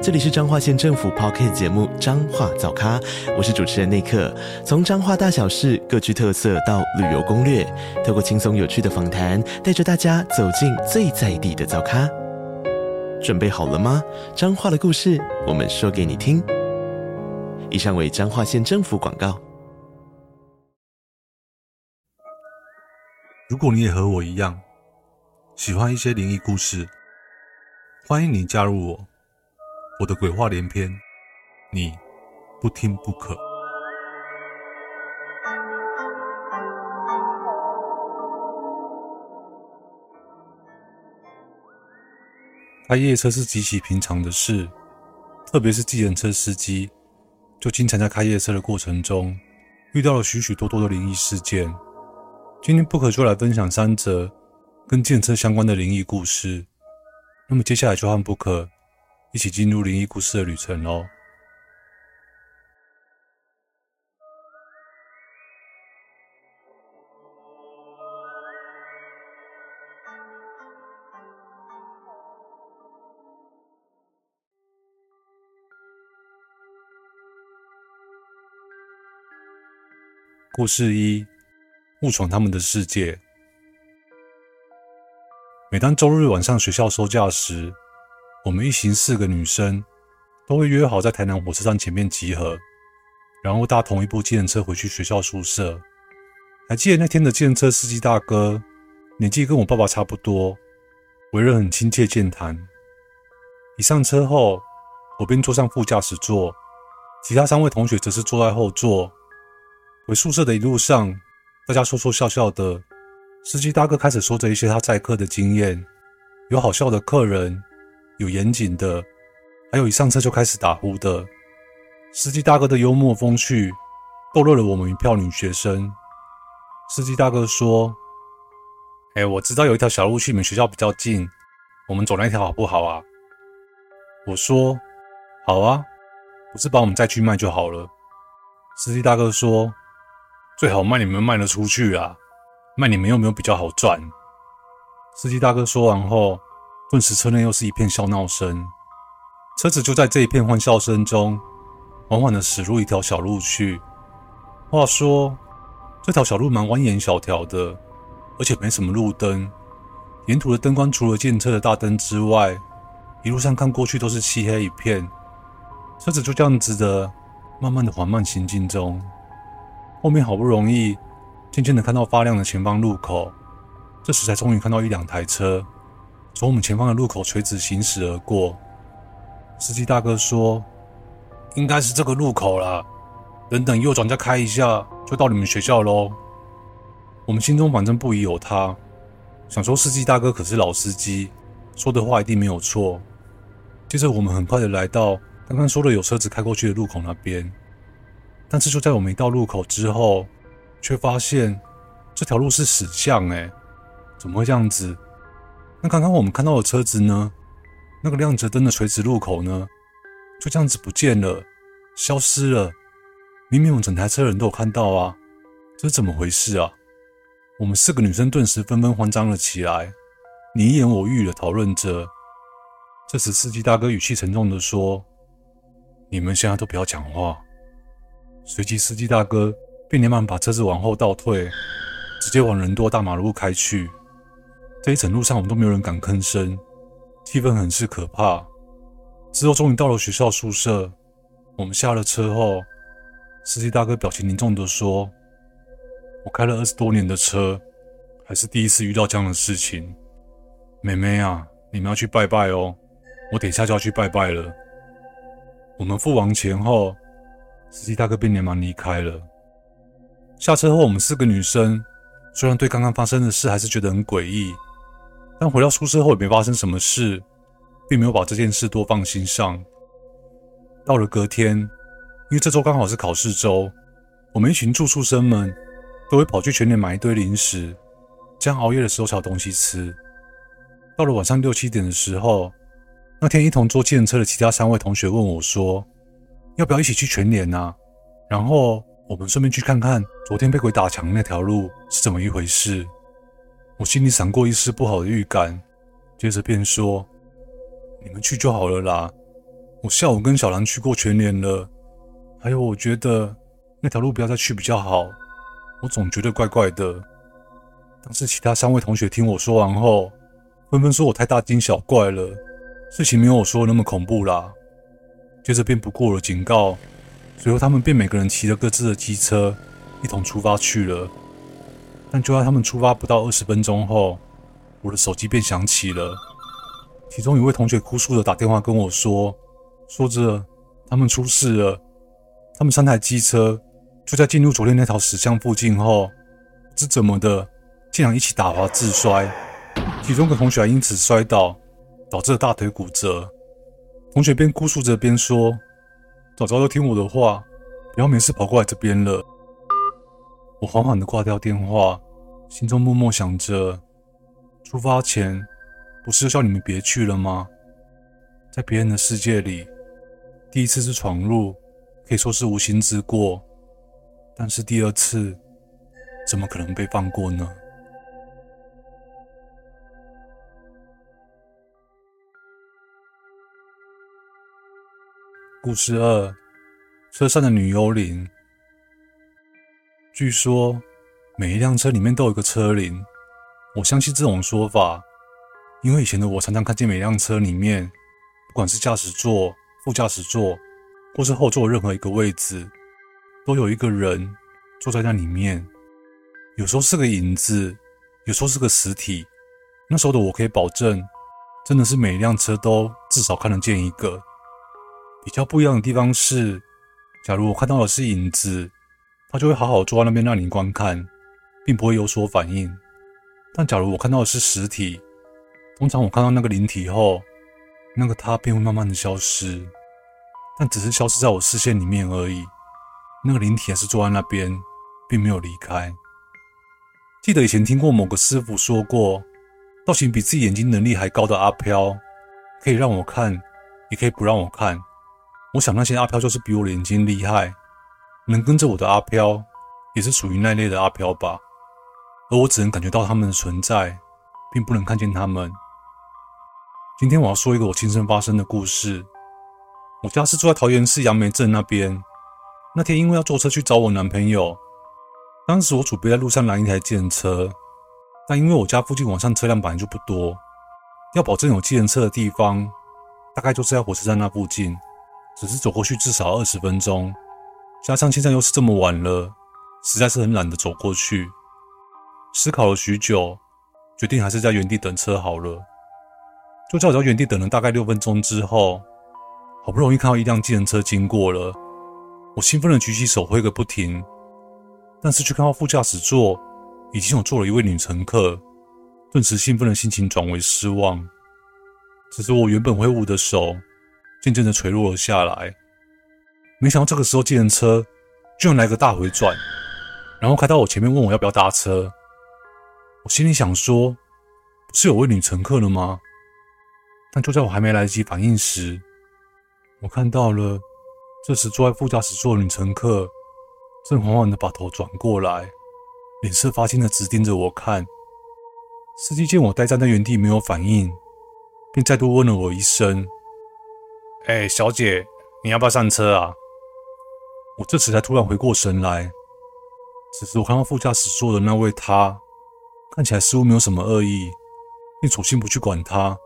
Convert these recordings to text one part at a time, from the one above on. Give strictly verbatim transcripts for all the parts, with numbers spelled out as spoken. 这里是彰化县政府 Podcast 节目《彰化早咖》，我是主持人内克。从彰化大小事各具特色到旅游攻略，透过轻松有趣的访谈，带着大家走进最在地的早咖。准备好了吗？彰化的故事，我们说给你听。以上为彰化县政府广告。如果你也和我一样，喜欢一些灵异故事，欢迎你加入我。我的鬼话连篇，你不听不可。开夜车是极其平常的事，特别是计程车司机，就经常在开夜车的过程中，遇到了许许多多的灵异事件。今天不可就来分享三则跟计程车相关的灵异故事。那么接下来就和不可一起进入灵异故事的旅程哦。故事一：误闯他们的世界。每当周日晚上学校收假时，我们一行四个女生都会约好在台南火车站前面集合，然后搭同一部计程车回去学校宿舍。还记得那天的计程车司机大哥，年纪跟我爸爸差不多，为人很亲切健谈。一上车后，我便坐上副驾驶座，其他三位同学则是坐在后座。回宿舍的一路上，大家说说笑笑的，司机大哥开始说着一些他载客的经验，有好笑的客人，有严谨的，还有一上车就开始打呼的。司机大哥的幽默风趣逗乐了我们一票女学生。司机大哥说：哎、欸，我知道有一条小路去你们学校比较近，我们走那条好不好啊？我说：好啊，不是把我们再去卖就好了。司机大哥说：最好卖你们卖得出去啊，卖你们又没有比较好赚。司机大哥说完后，顿时车内又是一片笑闹声，车子就在这一片欢笑声中，缓缓地驶入一条小路去。话说，这条小路蛮蜿蜒小条的，而且没什么路灯，沿途的灯光除了计程车的大灯之外，一路上看过去都是漆黑一片。车子就这样子的，慢慢的缓慢行进中，后面好不容易，渐渐的看到发亮的前方路口，这时才终于看到一两台车从我们前方的路口垂直行驶而过。司机大哥说：应该是这个路口啦，等等右转再开一下就到你们学校咯。我们心中反正不疑有他，想说司机大哥可是老司机，说的话一定没有错。接着我们很快的来到刚刚说的有车子开过去的路口那边，但是就在我们一到路口之后，却发现这条路是死巷欸，怎么会这样子？那刚刚我们看到的车子呢，那个亮着灯的垂直路口呢，就这样子不见了，消失了。明明我们整台车人都有看到啊，这是怎么回事啊？我们四个女生顿时纷纷慌张了起来，你一言我一语的讨论着。这时司机大哥语气沉重的说：你们现在都不要讲话。随即司机大哥便连忙把车子往后倒退，直接往人多大马路开去。这一整路上我们都没有人敢吭声，气氛很是可怕。之后终于到了学校宿舍，我们下了车后，司机大哥表情凝重地说：我开了二十多年的车，还是第一次遇到这样的事情。妹妹啊，你们要去拜拜哦，我等一下就要去拜拜了。我们付完钱后，司机大哥便连忙离开了。下车后我们四个女生虽然对刚刚发生的事还是觉得很诡异，但回到宿舍后也没发生什么事，并没有把这件事多放心上。到了隔天，因为这周刚好是考试周，我们一群住宿生们都会跑去全联买一堆零食，这样熬夜的时候才有东西吃。到了晚上六七点的时候，那天一同坐计程车的其他三位同学问我说，要不要一起去全联啊？然后我们顺便去看看昨天被鬼打墙那条路是怎么一回事。我心里闪过一丝不好的预感，接着便说，你们去就好了啦，我下午跟小兰去过全联了，还有我觉得那条路不要再去比较好，我总觉得怪怪的。但是其他三位同学听我说完后，纷纷说我太大惊小怪了，事情没有我说的那么恐怖啦。接着便不顾我的警告，随后他们便每个人骑着各自的机车一同出发去了。但就在他们出发不到二十分钟后，我的手机便响起了，其中一位同学哭诉着打电话跟我说，说着他们出事了，他们三台机车就在进入昨天那条石巷附近后，不知怎么的竟然一起打滑自摔，其中一个同学还因此摔倒，导致了大腿骨折。同学边哭诉着边说，早早就听我的话，不要没事跑过来这边了。我缓缓地挂掉电话，心中默默想着，出发前不是叫你们别去了吗？在别人的世界里，第一次是闯入，可以说是无心之过，但是第二次怎么可能被放过呢？故事二，车上的女幽灵。据说每一辆车里面都有一个车灵，我相信这种说法，因为以前的我常常看见每辆车里面，不管是驾驶座、副驾驶座或是后座的任何一个位置，都有一个人坐在那里面，有时候是个影子，有时候是个实体。那时候的我可以保证，真的是每一辆车都至少看得见一个。比较不一样的地方是，假如我看到的是影子，他就会好好坐在那边让你观看，并不会有所反应。但假如我看到的是实体，通常我看到那个灵体后，那个他便会慢慢的消失，但只是消失在我视线里面而已，那个灵体还是坐在那边，并没有离开。记得以前听过某个师傅说过，道行比自己眼睛能力还高的阿飘，可以让我看，也可以不让我看。我想那些阿飘就是比我的眼睛厉害，能跟着我的阿飘也是属于那类的阿飘吧，而我只能感觉到他们的存在，并不能看见他们。今天我要说一个我亲身发生的故事。我家是住在桃园市杨梅镇那边，那天因为要坐车去找我男朋友，当时我准备在路上拦一台计程车，但因为我家附近晚上车辆本来就不多，要保证有计程车的地方大概就是在火车站那附近，只是走过去至少二十分钟，加上现在又是这么晚了，实在是很懒得走过去。思考了许久，决定还是在原地等车好了。就在我在原地等了大概六分钟之后，好不容易看到一辆计程车经过了，我兴奋地举起手挥个不停，但是却看到副驾驶座已经有坐了一位女乘客，顿时兴奋的心情转为失望，只是我原本挥舞的手渐渐地垂落了下来。没想到这个时候计程车居然来个大回转，然后开到我前面问我要不要搭车。我心里想说，不是有位女乘客了吗？但就在我还没来得及反应时，我看到了这时坐在副驾驶座的女乘客正缓缓地把头转过来，脸色发青地直盯着我看。司机见我呆站在原地没有反应，便再度问了我一声，哎、欸，小姐，你要不要上车啊？我这时才突然回过神来，只是我看到副驾驶座的那位他，看起来似乎没有什么恶意，便索性不去管他，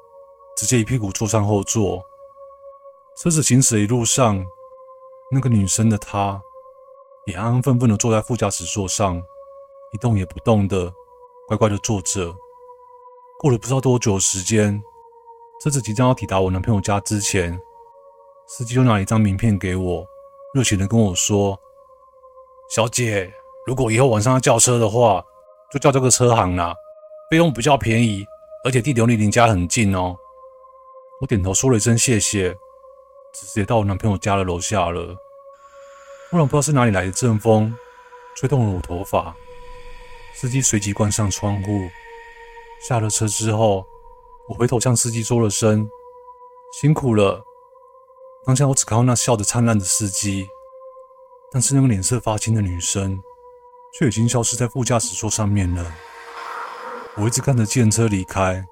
直接一屁股坐上后座。车子行驶的一路上，那个女生的她，也安安分分的坐在副驾驶座上，一动也不动的，乖乖的坐着。过了不知道多久的时间，车子即将要抵达我男朋友家之前，司机就拿一张名片给我，热情的跟我说，小姐，如果以后晚上要叫车的话，就叫这个车行啦，费用比较便宜，而且地点离你家很近哦。我点头说了一声谢谢，直接到我男朋友家的楼下了。忽然不知道是哪里来的阵风，吹动了我头发，司机随即关上窗户，下了车之后，我回头向司机说了声辛苦了。当下我只看到那笑得灿烂的司机，但是那个脸色发青的女生却已经消失在副驾驶座上面了。我一直看着计程车离开，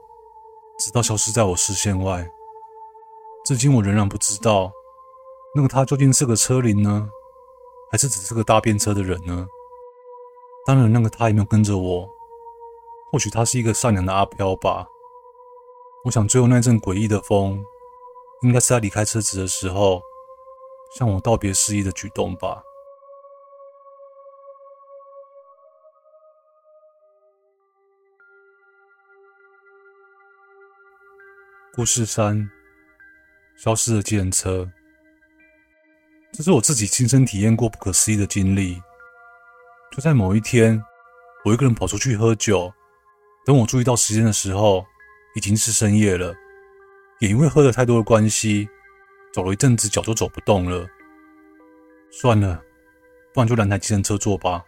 直到消失在我视线外。至今我仍然不知道那个他究竟是个车龄呢，还是只是个搭便车的人呢？当然那个他也没有跟着我，或许他是一个善良的阿飘吧。我想最后那阵诡异的风应该是在离开车子的时候向我道别示意的举动吧。故事三：消失的计程车。这是我自己亲身体验过不可思议的经历。就在某一天，我一个人跑出去喝酒，等我注意到时间的时候，已经是深夜了。也因为喝了太多的关系，走了一阵子脚就走不动了。算了，不然就拦台计程车坐吧。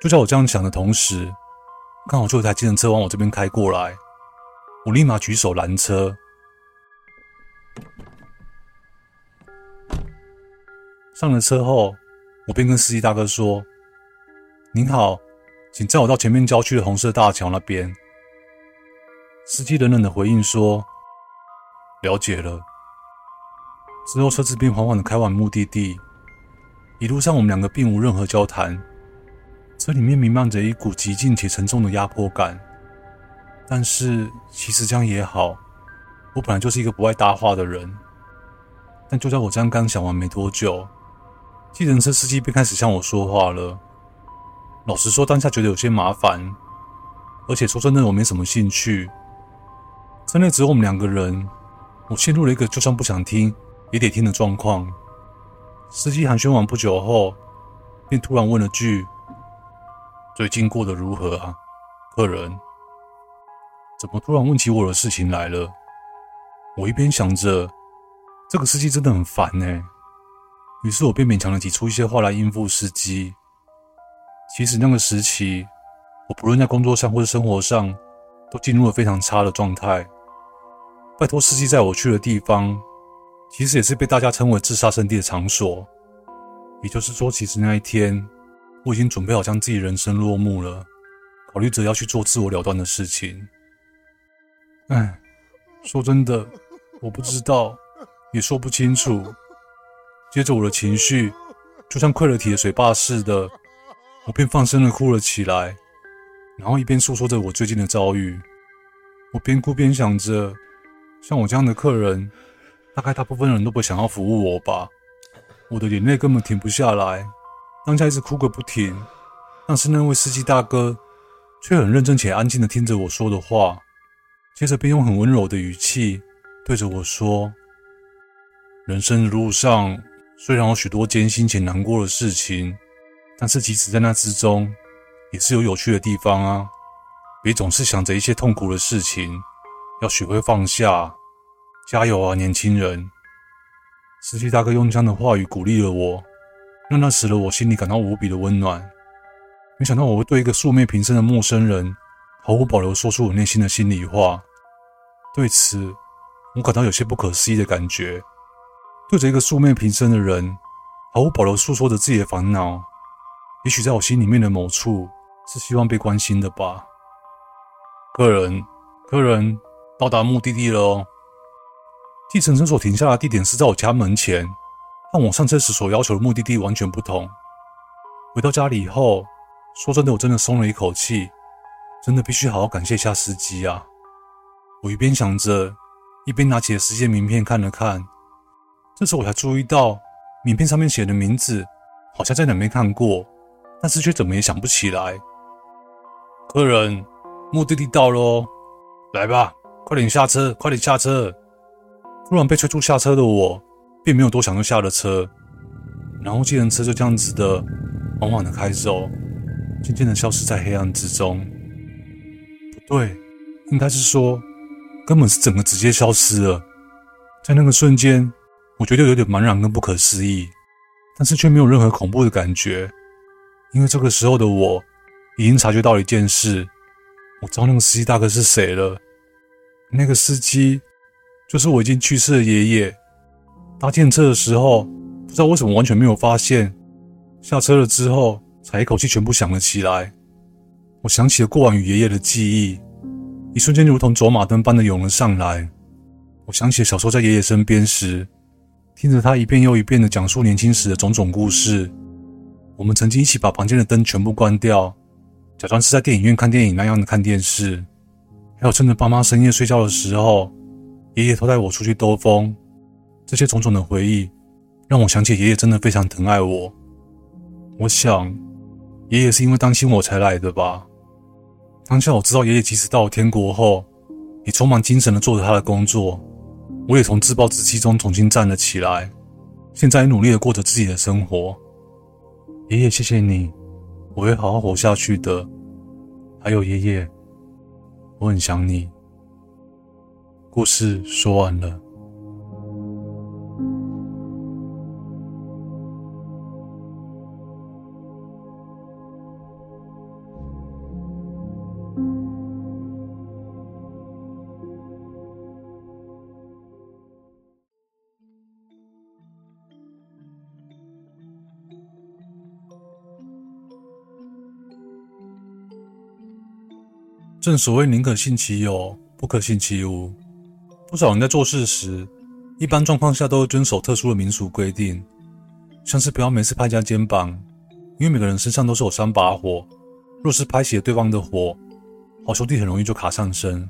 就在我这样想的同时，刚好就有台计程车往我这边开过来。我立马举手拦车，上了车后，我便跟司机大哥说：“您好，请载我到前面郊区的红色大桥那边。”司机冷冷的回应说：“了解了。”之后车子便缓缓的开往目的地。一路上我们两个并无任何交谈，车里面弥漫着一股极静且沉重的压迫感。但是其实这样也好，我本来就是一个不爱搭话的人。但就在我这样刚想完没多久，计程车司机便开始向我说话了。老实说，当下觉得有些麻烦，而且说真的我没什么兴趣。车内只有我们两个人，我陷入了一个就算不想听也得听的状况。司机寒暄完不久后，便突然问了句：“最近过得如何啊，客人？”怎么突然问起我的事情来了？我一边想着，这个司机真的很烦欸。于是我便勉强地挤出一些话来应付司机。其实那个时期，我不论在工作上或是生活上，都进入了非常差的状态。拜托司机载我去的地方，其实也是被大家称为自杀圣地的场所。也就是说，其实那一天，我已经准备好将自己人生落幕了，考虑着要去做自我了断的事情。唉，说真的，我不知道，也说不清楚。接着我的情绪就像溃了体的水坝似的，我便放声地哭了起来，然后一边诉说着我最近的遭遇。我边哭边想着，像我这样的客人，大概大部分人都不想要服务我吧。我的眼泪根本停不下来，当下一直哭个不停。但是那位司机大哥却很认真且安静地听着我说的话，接着便用很温柔的语气对着我说：“人生的路上虽然有许多艰辛且难过的事情，但是即使在那之中也是有有趣的地方啊，别总是想着一些痛苦的事情，要学会放下，加油啊，年轻人。”司机大哥用这样的话语鼓励了我，让那时的我心里感到无比的温暖。没想到我会对一个素昧平生的陌生人毫无保留说出我内心的心里话，对此我感到有些不可思议的感觉。对着一个素昧平生的人毫无保留诉说着自己的烦恼，也许在我心里面的某处是希望被关心的吧。“客人，客人，到达目的地了哦。”计程车所停下的地点是在我家门前，和我上车时所要求的目的地完全不同。回到家里后，说真的我真的松了一口气，真的必须好好感谢一下司机啊。我一边想着，一边拿起了司机的名片看了看。这时我才注意到名片上面写的名字好像在哪边看过，但是却怎么也想不起来。“客人，目的地到咯，来吧，快点下车，快点下车。”突然被催促下车的我并没有多想就下了车，然后计程车就这样子的缓缓的开走，渐渐的消失在黑暗之中。对，应该是说，根本是整个直接消失了。在那个瞬间，我觉得有点茫然跟不可思议，但是却没有任何恐怖的感觉，因为这个时候的我，已经察觉到了一件事，我知道那个司机大哥是谁了，那个司机就是我已经去世的爷爷。搭电车的时候，不知道为什么完全没有发现，下车了之后才一口气全部想了起来。我想起了过往与爷爷的记忆，一瞬间如同走马灯般的涌了上来。我想起了小时候在爷爷身边时，听着他一遍又一遍的讲述年轻时的种种故事。我们曾经一起把房间的灯全部关掉，假装是在电影院看电影那样的看电视。还有趁着爸妈深夜睡觉的时候，爷爷偷带我出去兜风。这些种种的回忆让我想起爷爷真的非常疼爱我。我想爷爷是因为担心我才来的吧。当下我知道爷爷即使到了天国后，也充满精神地做着他的工作。我也从自暴自弃中重新站了起来，现在也努力地过着自己的生活。爷爷，谢谢你，我会好好活下去的。还有爷爷，我很想你。故事说完了。正所谓宁可信其有，不可信其无。不少人在做事时，一般状况下都会遵守特殊的民俗规定，像是不要没事拍人家肩膀，因为每个人身上都是有三把火，若是拍起了对方的火，好兄弟很容易就卡上身。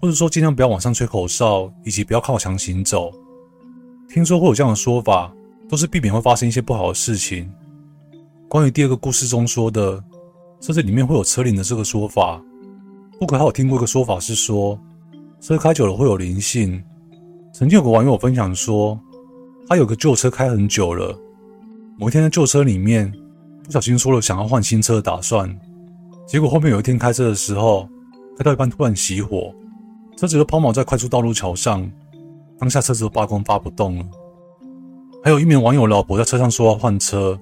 或者说尽量不要往上吹口哨，以及不要靠墙行走。听说会有这样的说法，都是避免会发生一些不好的事情。关于第二个故事中说的，甚至里面会有车铃的这个说法，不过还有听过一个说法是说，车开久了会有灵性。曾经有个网友分享说，他有个旧车开很久了，某一天在旧车里面不小心说了想要换新车的打算，结果后面有一天开车的时候，开到一半突然熄火，车子就抛锚在快速道路桥上，当下车子都罢工发不动了。还有一名网友老婆在车上说要换车，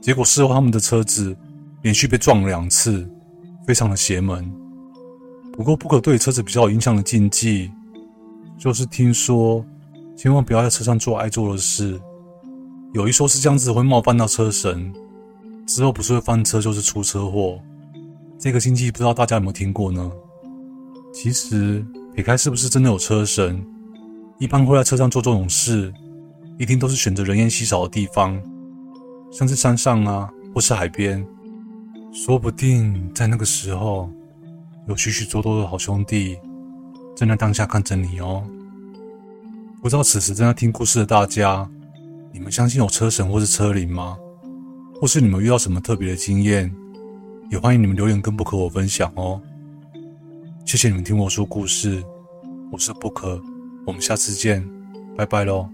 结果事后他们的车子连续被撞了两次，非常的邪门。不过 Book 对车子比较有印象的禁忌，就是听说千万不要在车上做爱做的事。有一说是这样子会冒犯到车神，之后不是会翻车就是出车祸。这个禁忌不知道大家有没有听过呢？其实撇开是不是真的有车神，一般会在车上做这种事，一定都是选择人烟稀少的地方，像是山上啊，或是海边。说不定在那个时候，有许许多多的好兄弟正在当下看着你哦。不知道此时正在听故事的大家，你们相信有车神或是车灵吗？或是你们遇到什么特别的经验，也欢迎你们留言跟 Book 我分享哦。谢谢你们听我说故事，我是 Book， 我们下次见，拜拜咯。